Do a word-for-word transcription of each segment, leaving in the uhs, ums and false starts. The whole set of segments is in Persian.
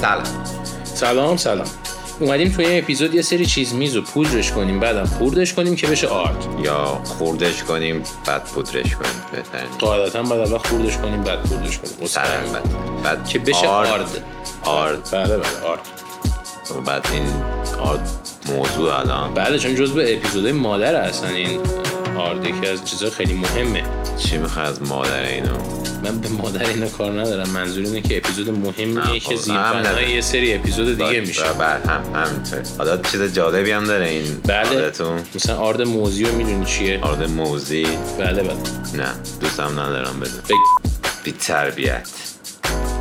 سلام سلام سلام اومدیم توی این اپیزود یه سری چیز میز و پودرش کنیم، بعدم پودرش کنیم که بشه آرد، یا خوردش کنیم بعد پودرش کنیم. بهتره قاعدتاً بعد اول خوردش کنیم بعد پودرش کنیم، مثلا بعد بعد که بشه آرد. آرد بله بله آرد. بعد این آرد موضوع الان بله چون جزء اپیزودهای مادر اصلا این آرد که از چیزا خیلی مهمه. چی میخوای از مادر اینو؟ من به مادر اینو کار ندارم، منظور اینه که اپیزود مهمیه که زیرفنای یه سری اپیزود دیگه میشه. بله هم همینطوره. حالا چیز جالبی هم داره این آردتون، مثلا آرد موزی رو میدونی چیه؟ آرد موزی بله بله نه دوست هم ندارم بده بگ... بی تربیت.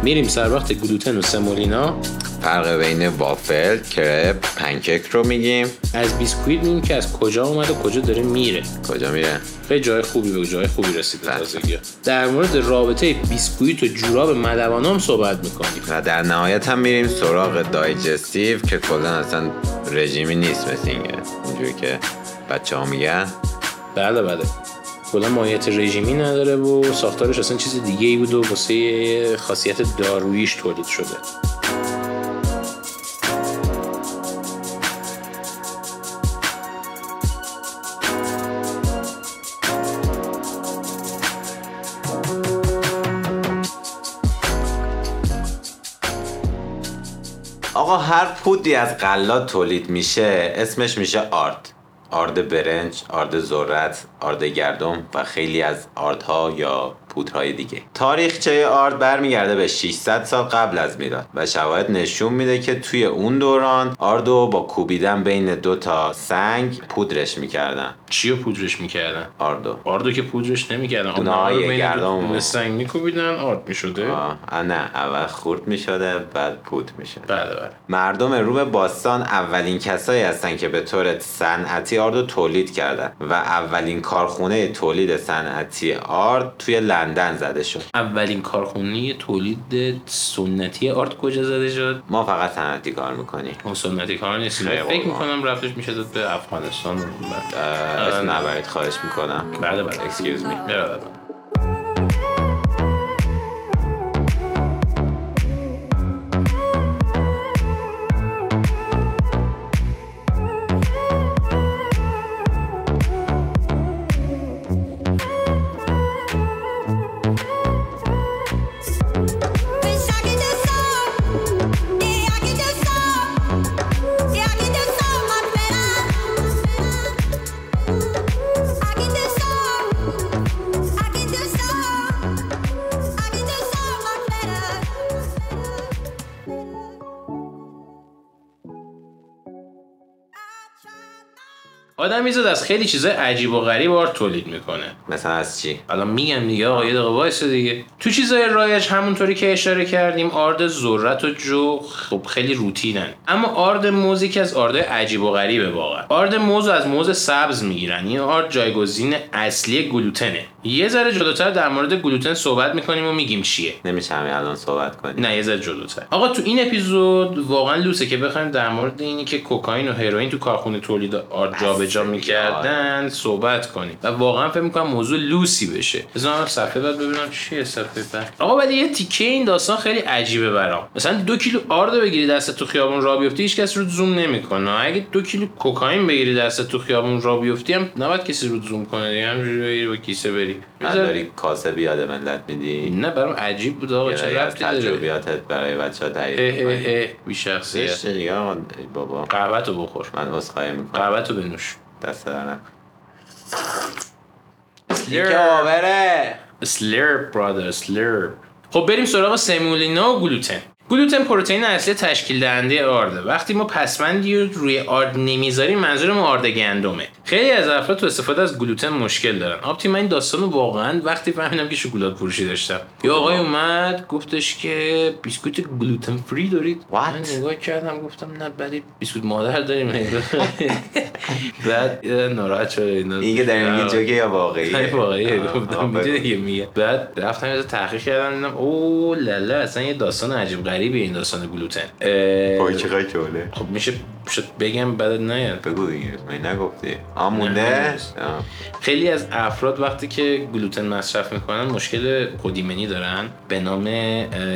میریم سر وقت گلوتن و سمولینا. فرق بین وافل، کرپ، پنکیک رو میگیم. از بیسکویت میگیم که از کجا اومد و کجا داره میره. کجا میره؟ به جای خوبی به جای خوبی رسیده تازگی. در مورد رابطه بیسکویت و جوراب ملوانه هم صحبت میکنیم و در نهایت هم میریم سراغ دایجستیو که کلا اصلا رژیمی نیست، مثل اینجوری که بچه‌ها میگن. بله بله. کلا ماهیت رژیمی نداره و ساختارش اصلا چیز دیگه ای بود و واسه خاصیت داروییش تولید شده. آقا هر پودی از غلات تولید میشه اسمش میشه آرد. آرد برنج، آرد ذرت، آرد گردم و خیلی از آردها یا پودرهای دیگه. تاریخچه آرد برمیگرده به ششصد سال قبل از میلاد و شواهد نشون میده که توی اون دوران آردو با کوبیدن بین دو تا سنگ پودرش میکردن. چیو پودرش میکردن؟ آردو. آردو که پودرش نمیکردن، اونای گردم با سنگ میکوبیدن آرد میشده. آه نه، اول خورد میشده بعد پودر میشه. بله بله. مردم روم باستان اولین کسایی هستن که به طور صنعتی آردو تولید کردن و اولین کارخونه تولید صنعتی آرد توی لندن زده شد. اولین کارخونه تولید سنتی آرد کجا زده شد؟ ما فقط صنعتی کار میکنیم. اون سنتی کار نیست. فکر میکنم رفتش میشه داد به افغانستان. اسم نبرید خواهش میکنم. بله بله اکسکیوز می. بله بله. آدم میزد از خیلی چیزای عجیب و غریب آرد تولید میکنه. مثلا از چی؟ الان میگم دیگه، آقا یه دقیقه وایس دیگه. تو چیزای رایج همونطوری که اشاره کردیم آرد ذرت و جو خب خیلی روتینن، اما آرد موزی که از آردهای عجیب و غریبه واقعا. آرد موز از موز سبز میگیرن. این آرد جایگزین اصلی گلوتنه. یه ذره جلوتر در مورد گلوتن صحبت میکنیم و میگیم چیه. نمیشه همین الان صحبت کنیم. نه یه ذره جلوتر. آقا تو این اپیزود واقعا لوسه که بخوایم در مورد اینی که کوکائین و هیروئین تو کارخونه تولید آرد جابجا میکردن صحبت کنیم و واقعا فکر میکنم موضوع لوسی بشه. بذارم صفحه بعد ببینم چیه صفحه بعد. آقا بعد یه تیکه این داستان خیلی عجیبه برام. مثلا دو کیلو آرد بگیری دست تو خیابون راه بیفتی هیچکس رو زوم نمیکنه. اگه دو کیلو کوکائین بگیری دست تو خیابون راه بیفتی هم نباید کسی رو زوم کنه دیگه، همینجوری بگیری با کیسه بری. داری کاسه بیاد ملت میدی. نه برام عجیب بود آقا، چه ربطی داره تجربیاتت برای بچا تعریف بی شخصیت دیگه. بابا قهوه‌تو بخور. من واسخای میکنم. قهوه‌تو بنوش. دست دارم دیگه آوره سلرپ برادر سلرپ. خب بریم سراغ سمولینا و گلوتن. گلوتن پروتئین اصلی تشکیل دهنده آرده. وقتی ما پسمندی رو روی آرد نمیذاریم منظورم آرد گندمه. خیلی از افراد تو استفاده از گلوتن مشکل دارن. آبتی من این داستان رو واقعا وقتی فهمیدم که شکلات فروشی داشتم، یه آقای اومد گفتش که بیسکویت گلوتن فری دارید؟ What? من نگاه کردم گفتم نه بلی بیسکویت مادر داریم. بعد ناراحت شد. این که در میگه جوکه یا واقعیه؟ واقعیه گفتم میگه. بعد رفتم یه تحقیق کردم دیدم او لالا اصلا یه داستان عجیب غریبه این داستان گلوتن. پای چقدر کله؟ خب میشه شد بگم بعد نیاد بگو دیگه من نگفتی آمونده. خیلی از افراد وقتی که گلوتن مصرف میکنن مشکل کودیمنی دارن به نام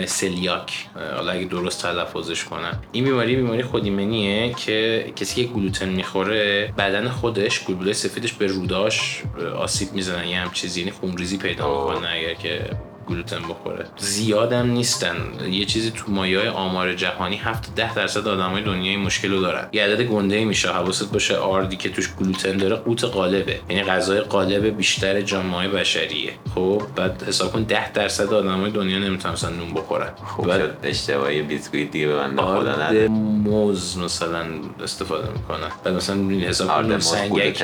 سلیاک، حالا اگه درست تلفظش کنم. این بیماری بیماری کودیمنیه که کسی که گلوتن میخوره بدن خودش گلوله سفیدش به روداش آسیب میزنه یا هم چیزی، یعنی خونریزی پیدا میکنه اگر که گلوتن بخوره. زیادم نیستن، یه چیزی تو مایه‌های آمار جهانی هفت تا ده درصد آدمای دنیای مشکل رو دارن. یه عدد گنده‌ای میشه، حواست باشه. آردی که توش گلوتن داره قوت قالبه، یعنی غذای قالب بیشتر جامعه بشریه. خب بعد حساب کن ده درصد آدمای دنیا نمیتونن مثلا نون بخورن. خب بعد اشتباهی بیسکویت دیگه به بنده خدا نده، موز مثلا استفاده میکنن. بعد مثلا حساب کن سنگک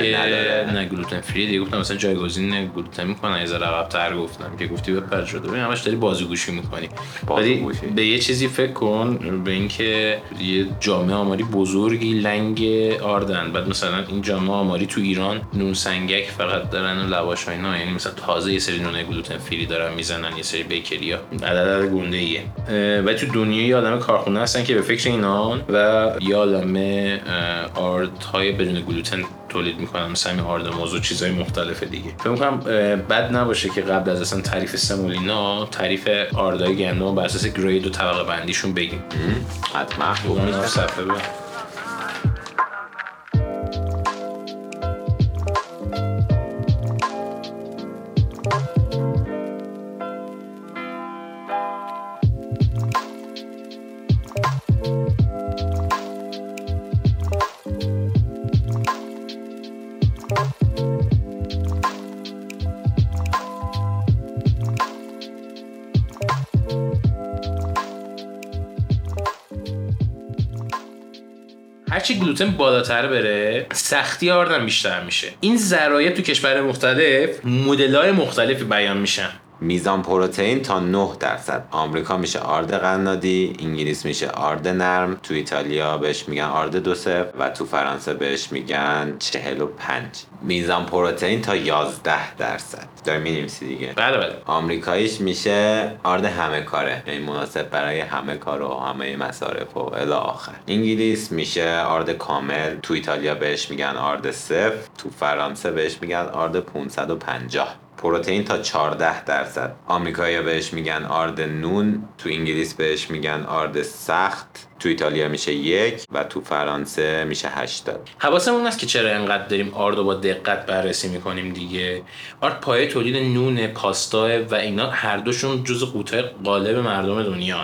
نه گلوتن فری دیگه گفتم مثلا جایگزین گلوتن میکنن. یه ذره عقب‌تر گفتم که گفتی بپر دوباره همش داری بازیگوشی میکنی. ولی به یه چیزی فکر کن، به اینکه یه جامعه آماری بزرگی لنگ آردن. بعد مثلا این جامعه آماری تو ایران نون سنگک فقط دارن و لواش اینا، یعنی مثلا تازه یه سری نون گلوتن فری دارن میزنن، یه سری بیکری‌ها عدد گنده ایه. و تو دنیای آدم کارخونه هستن که به فکر اینان و یا عالمه آردهای بدون گلوتن تولید میکنم، مثلا این آرد موز و چیزهای مختلف دیگه. فکر میکنم بد نباشه که قبل از اصلا تعریف سمولینا تعریف آردهای گندم بر اساس گرید و طبقه بندیشون بگیم. حتما خوب میشه صفحه به هرچی گلوتن بالاتر بره سختی آردن بیشتر میشه. این ضرایب تو کشور مختلف مدل‌های مختلفی بیان میشن. میزان پروتئین تا نه درصد. آمریکا میشه آرد قنادی، انگلیس میشه آرد نرم، تو ایتالیا بهش میگن آرد دو سفت و تو فرانسه بهش میگن چهل و پنج. میزان پروتئین تا یازده درصد. داریم می‌نویسی دیگه؟ بله بله. آمریکاییش میشه آرد همه کاره، یعنی مناسب برای همه کار و همه مصارف و الی آخر. انگلیس میشه آرد کامل، تو ایتالیا بهش میگن آرد سفت، تو فرانسه بهش میگن آرد پانصد و پنجاه. پروتئین تا چهارده درصد. آمریکایی‌ها بهش میگن آرد نون، تو انگلیس بهش میگن آرد سخت، تو ایتالیا میشه یک و تو فرانسه میشه هشتاد. حواسمون هست که چرا اینقدر داریم آرد رو با دقت بررسی میکنیم دیگه. آرد پایه تولید نون، پاستا و اینا هر دوشون جزء قوت‌های غالب مردم دنیا.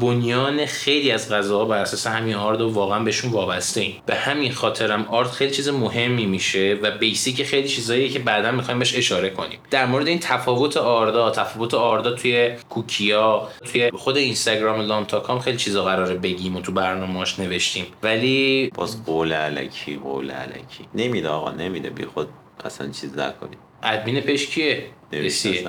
بنیان خیلی از غذاها بر اساس همین آرد و واقعا بهشون وابسته ایم. به همین خاطر هم آرد خیلی چیز مهمی میشه و بیسیک خیلی چیزاییه که بعدا میخوایم بهش اشاره کنیم. در مورد این تفاوت آردا، تفاوت آردا توی کوکیا، توی خود اینستاگرام لام تا کام خیلی چیزا قراره بگیم و تو برنامه‌اش نوشتیم، ولی باز قول علکی قول علکی نمیده آقا، نمیده. بی خود اصلا چیز نکنید. ادمین پیش کیه؟ نمیشه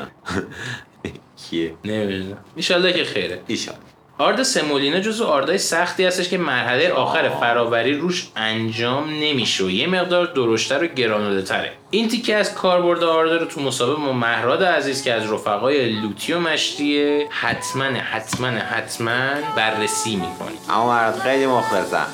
کیه؟ نمیشه. انشالله که خیره. انشالله. آرد سمولینا جزو آردای سختی هستش که مرحله آخر فراوری روش انجام نمیشه و یه مقدار درشتر و گرانوله‌تره. این تیکه از کاربرد آرد رو تو مسابقه ما مهراد عزیز که از رفقای لوتیو مشتیه حتما حتما حتما بررسی میکنیم. اما مرد خیلی مخلصم.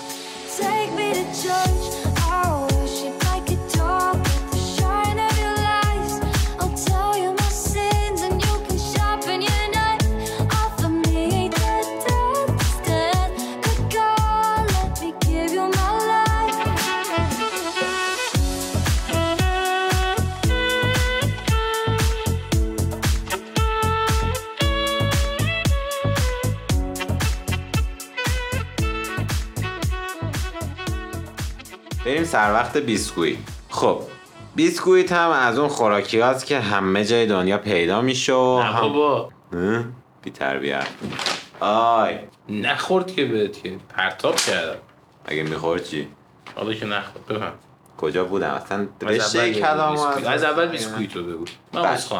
بریم سر وقت بیسکویت. خب بیسکویت هم از اون خوراکی هاست که همه جای دنیا پیدا میشه. نه بابا هم... بی تربیه آی نخورد که بهت که پرتاب کردم. اگه میخورد چی؟ حالا که نخورد بفهم کجا بودم اصلا رشته کلام از, از اول بیسکویت رو بگو.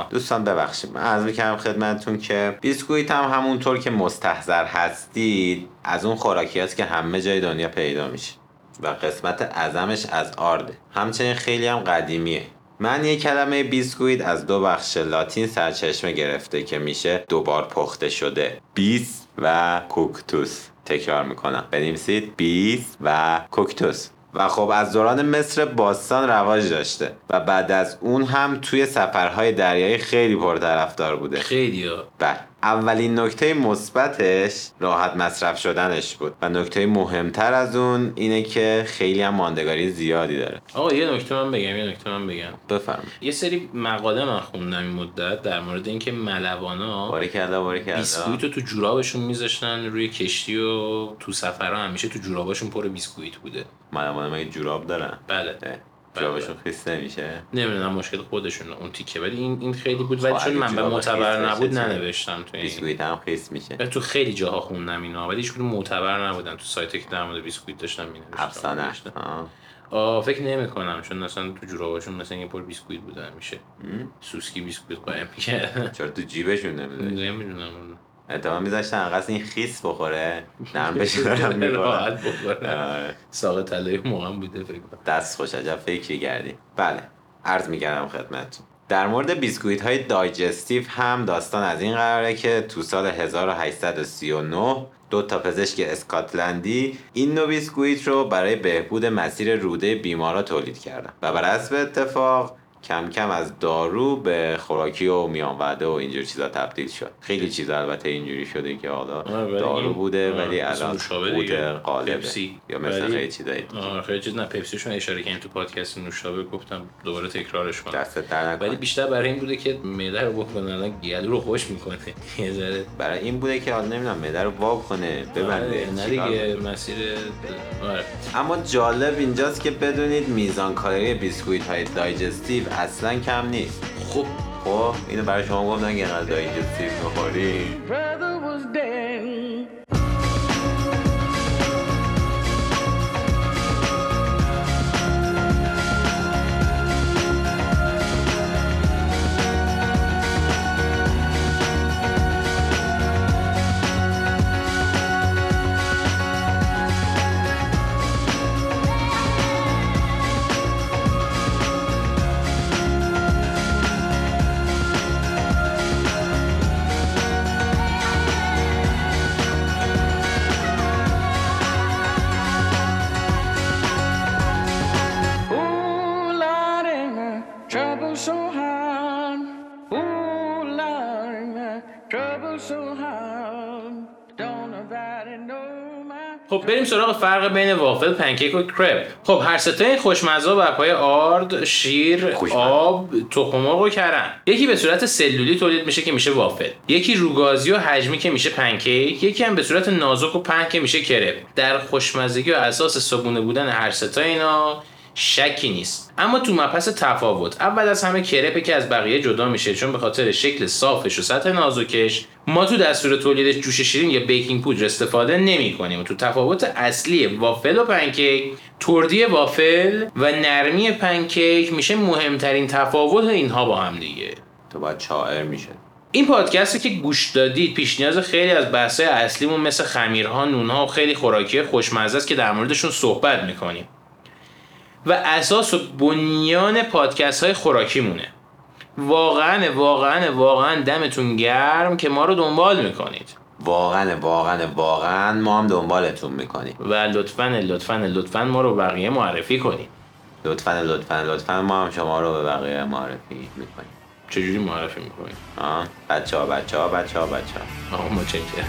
دوستان ببخشید من عرض می‌کنم خدمتتون که بیسکویت هم همونطور که مستحضر هستید از اون خوراکی هاست که همه جای دنیا پیدا میشه و قسمت اعظمش از آرده، همچنین خیلی هم قدیمیه. من یک کلمه بیسکویت از دو بخش لاتین سرچشمه گرفته که میشه دوبار پخته شده بیس و کوکتوس. تکرار میکنم، بنویسید بیست و کوکتوس. و خب از دوران مصر باستان رواج داشته و بعد از اون هم توی سفرهای دریایی خیلی پرطرفدار بوده. خیلی ها. بله. اولین نکته مثبتش راحت مصرف شدنش بود و نکته مهمتر از اون اینه که خیلی هم ماندگاری زیادی داره. آقا یه نکته من بگم یه نکته من بگم بفرمایید. یه سری مقاله من خوندم این مدت در مورد اینکه ملوانا باریکلا باریکلا بیسکویتو تو جورابشون میذاشتن روی کشتی و تو سفرها همیشه تو جورابشون پر بیسکویت بوده. ملوانا مگه جوراب دارن؟ بله. جوابشون خیس نمیشه، نمیدونم مشکل خودشون اون تیکه، ولی این این خیلی بود، ولی چون منبع معتبر نبود ننوشتم تو این. بیسکویت هم خیس میشه. تو خیلی جاها خوندم اینا ولی هیچکدوم معتبر نبودن. تو سایتی که در مورد بیسکویت داشتم مینوشتم افسانه آ فکر نمی‌کنم چون مثلا تو جورابشون مثلا یه پر بیسکویت بوده همیشه. سوسکی بیسکویت قایم می‌کردن. چرا تو جیبشون نمی‌ذاشتن؟ نمیدونم. ادامه می‌ذاشتن انقدر این خیس بخوره نرم بشه راحت بخوره. ساقه طلای موام بوده فکر کنم. دست خوش، عجب فکری کردی. بله، عرض می‌کردم خدمتتون در مورد بیسکویت‌های دایجستیو هم داستان از این قراره که تو سال هزار و هشتصد و سی و نه دو تا پزشک اسکاتلندی این نوع بیسکویت رو برای بهبود مسیر روده بیمارا تولید کردن و بر حسب اتفاق کم کم از دارو به خوراکی و میان وعده و اینجور چیزا تبدیل شد. خیلی چیزا البته اینجوری شده که حالا دارو بوده ولی الان بوده قالبه پپسی. یا مثلا خیلی چیزایی دیگه. خیلی چیز نه پپسیشون اشاره کردن تو پادکست نوشابه، گفتم دوباره تکرارش کنم. دست در نکنه. ولی بیشتر برای این بوده که معده رو بکنه، الان گلو رو خوش میکنه. یه ذره برای این بوده که حالا نمیدونم معده رو وا کنه، ببنده. نه دیگه مسیر. اما جالب اینجاست که بدونید میزان کالری بیسکویت های دایجستیو اصلا کم نیست. خب خب اینو برای شما گفتن که انقدر دایجستیو بخوری. خب بریم سراغ فرق بین وافل، پنکیک و کرپ. خب هر سه تا این خوشمزه بر پایه آرد، شیر، آب، تخم مرغ و کرم. یکی به صورت سلولی تولید میشه که میشه وافل، یکی روگازی و حجمی که میشه پنکیک، یکی هم به صورت نازک و پهن که میشه کرپ. در خوشمزگی و اساس صبونه بودن هر سه تا اینا شکی نیست. اما تو مبحث تفاوت، اول از همه کرپه که از بقیه جدا میشه چون به خاطر شکل صافش و سطح نازکش ما تو دستور تولیدش جوش شیرین یا بیکینگ پودر استفاده نمی‌کنیم. تو تفاوت اصلی وافل و پنکیک، تردی وافل و نرمی پنکیک میشه مهمترین تفاوت اینها با هم دیگه. تو باید شاعر میشه. این پادکستی که گوش دادید پیش نیاز خیلی از بحث‌های اصلیمون مثل خمیرها، نونها و خیلی خوراکی خوشمزه است که در موردشون صحبت می‌کنیم و اساس و بنیان پادکست های خوراکی مونه. واقعا واقعا واقعا دمتون گرم که ما رو دنبال میکنید. واقعا واقعا واقعا ما هم دنبالتون میکنیم و لطفاً لطفاً لطفاً ما رو بقیه معرفی کنید. لطفاً لطفاً لطفاً ما هم شما رو به بقیه معرفی میکنیم. چجوری معرفی میکنیم؟ آه بچه ها بچه ها بچه ها بچه ها آه ما چکر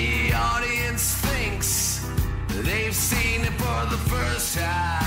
the audience thinks they've seen it for the first time.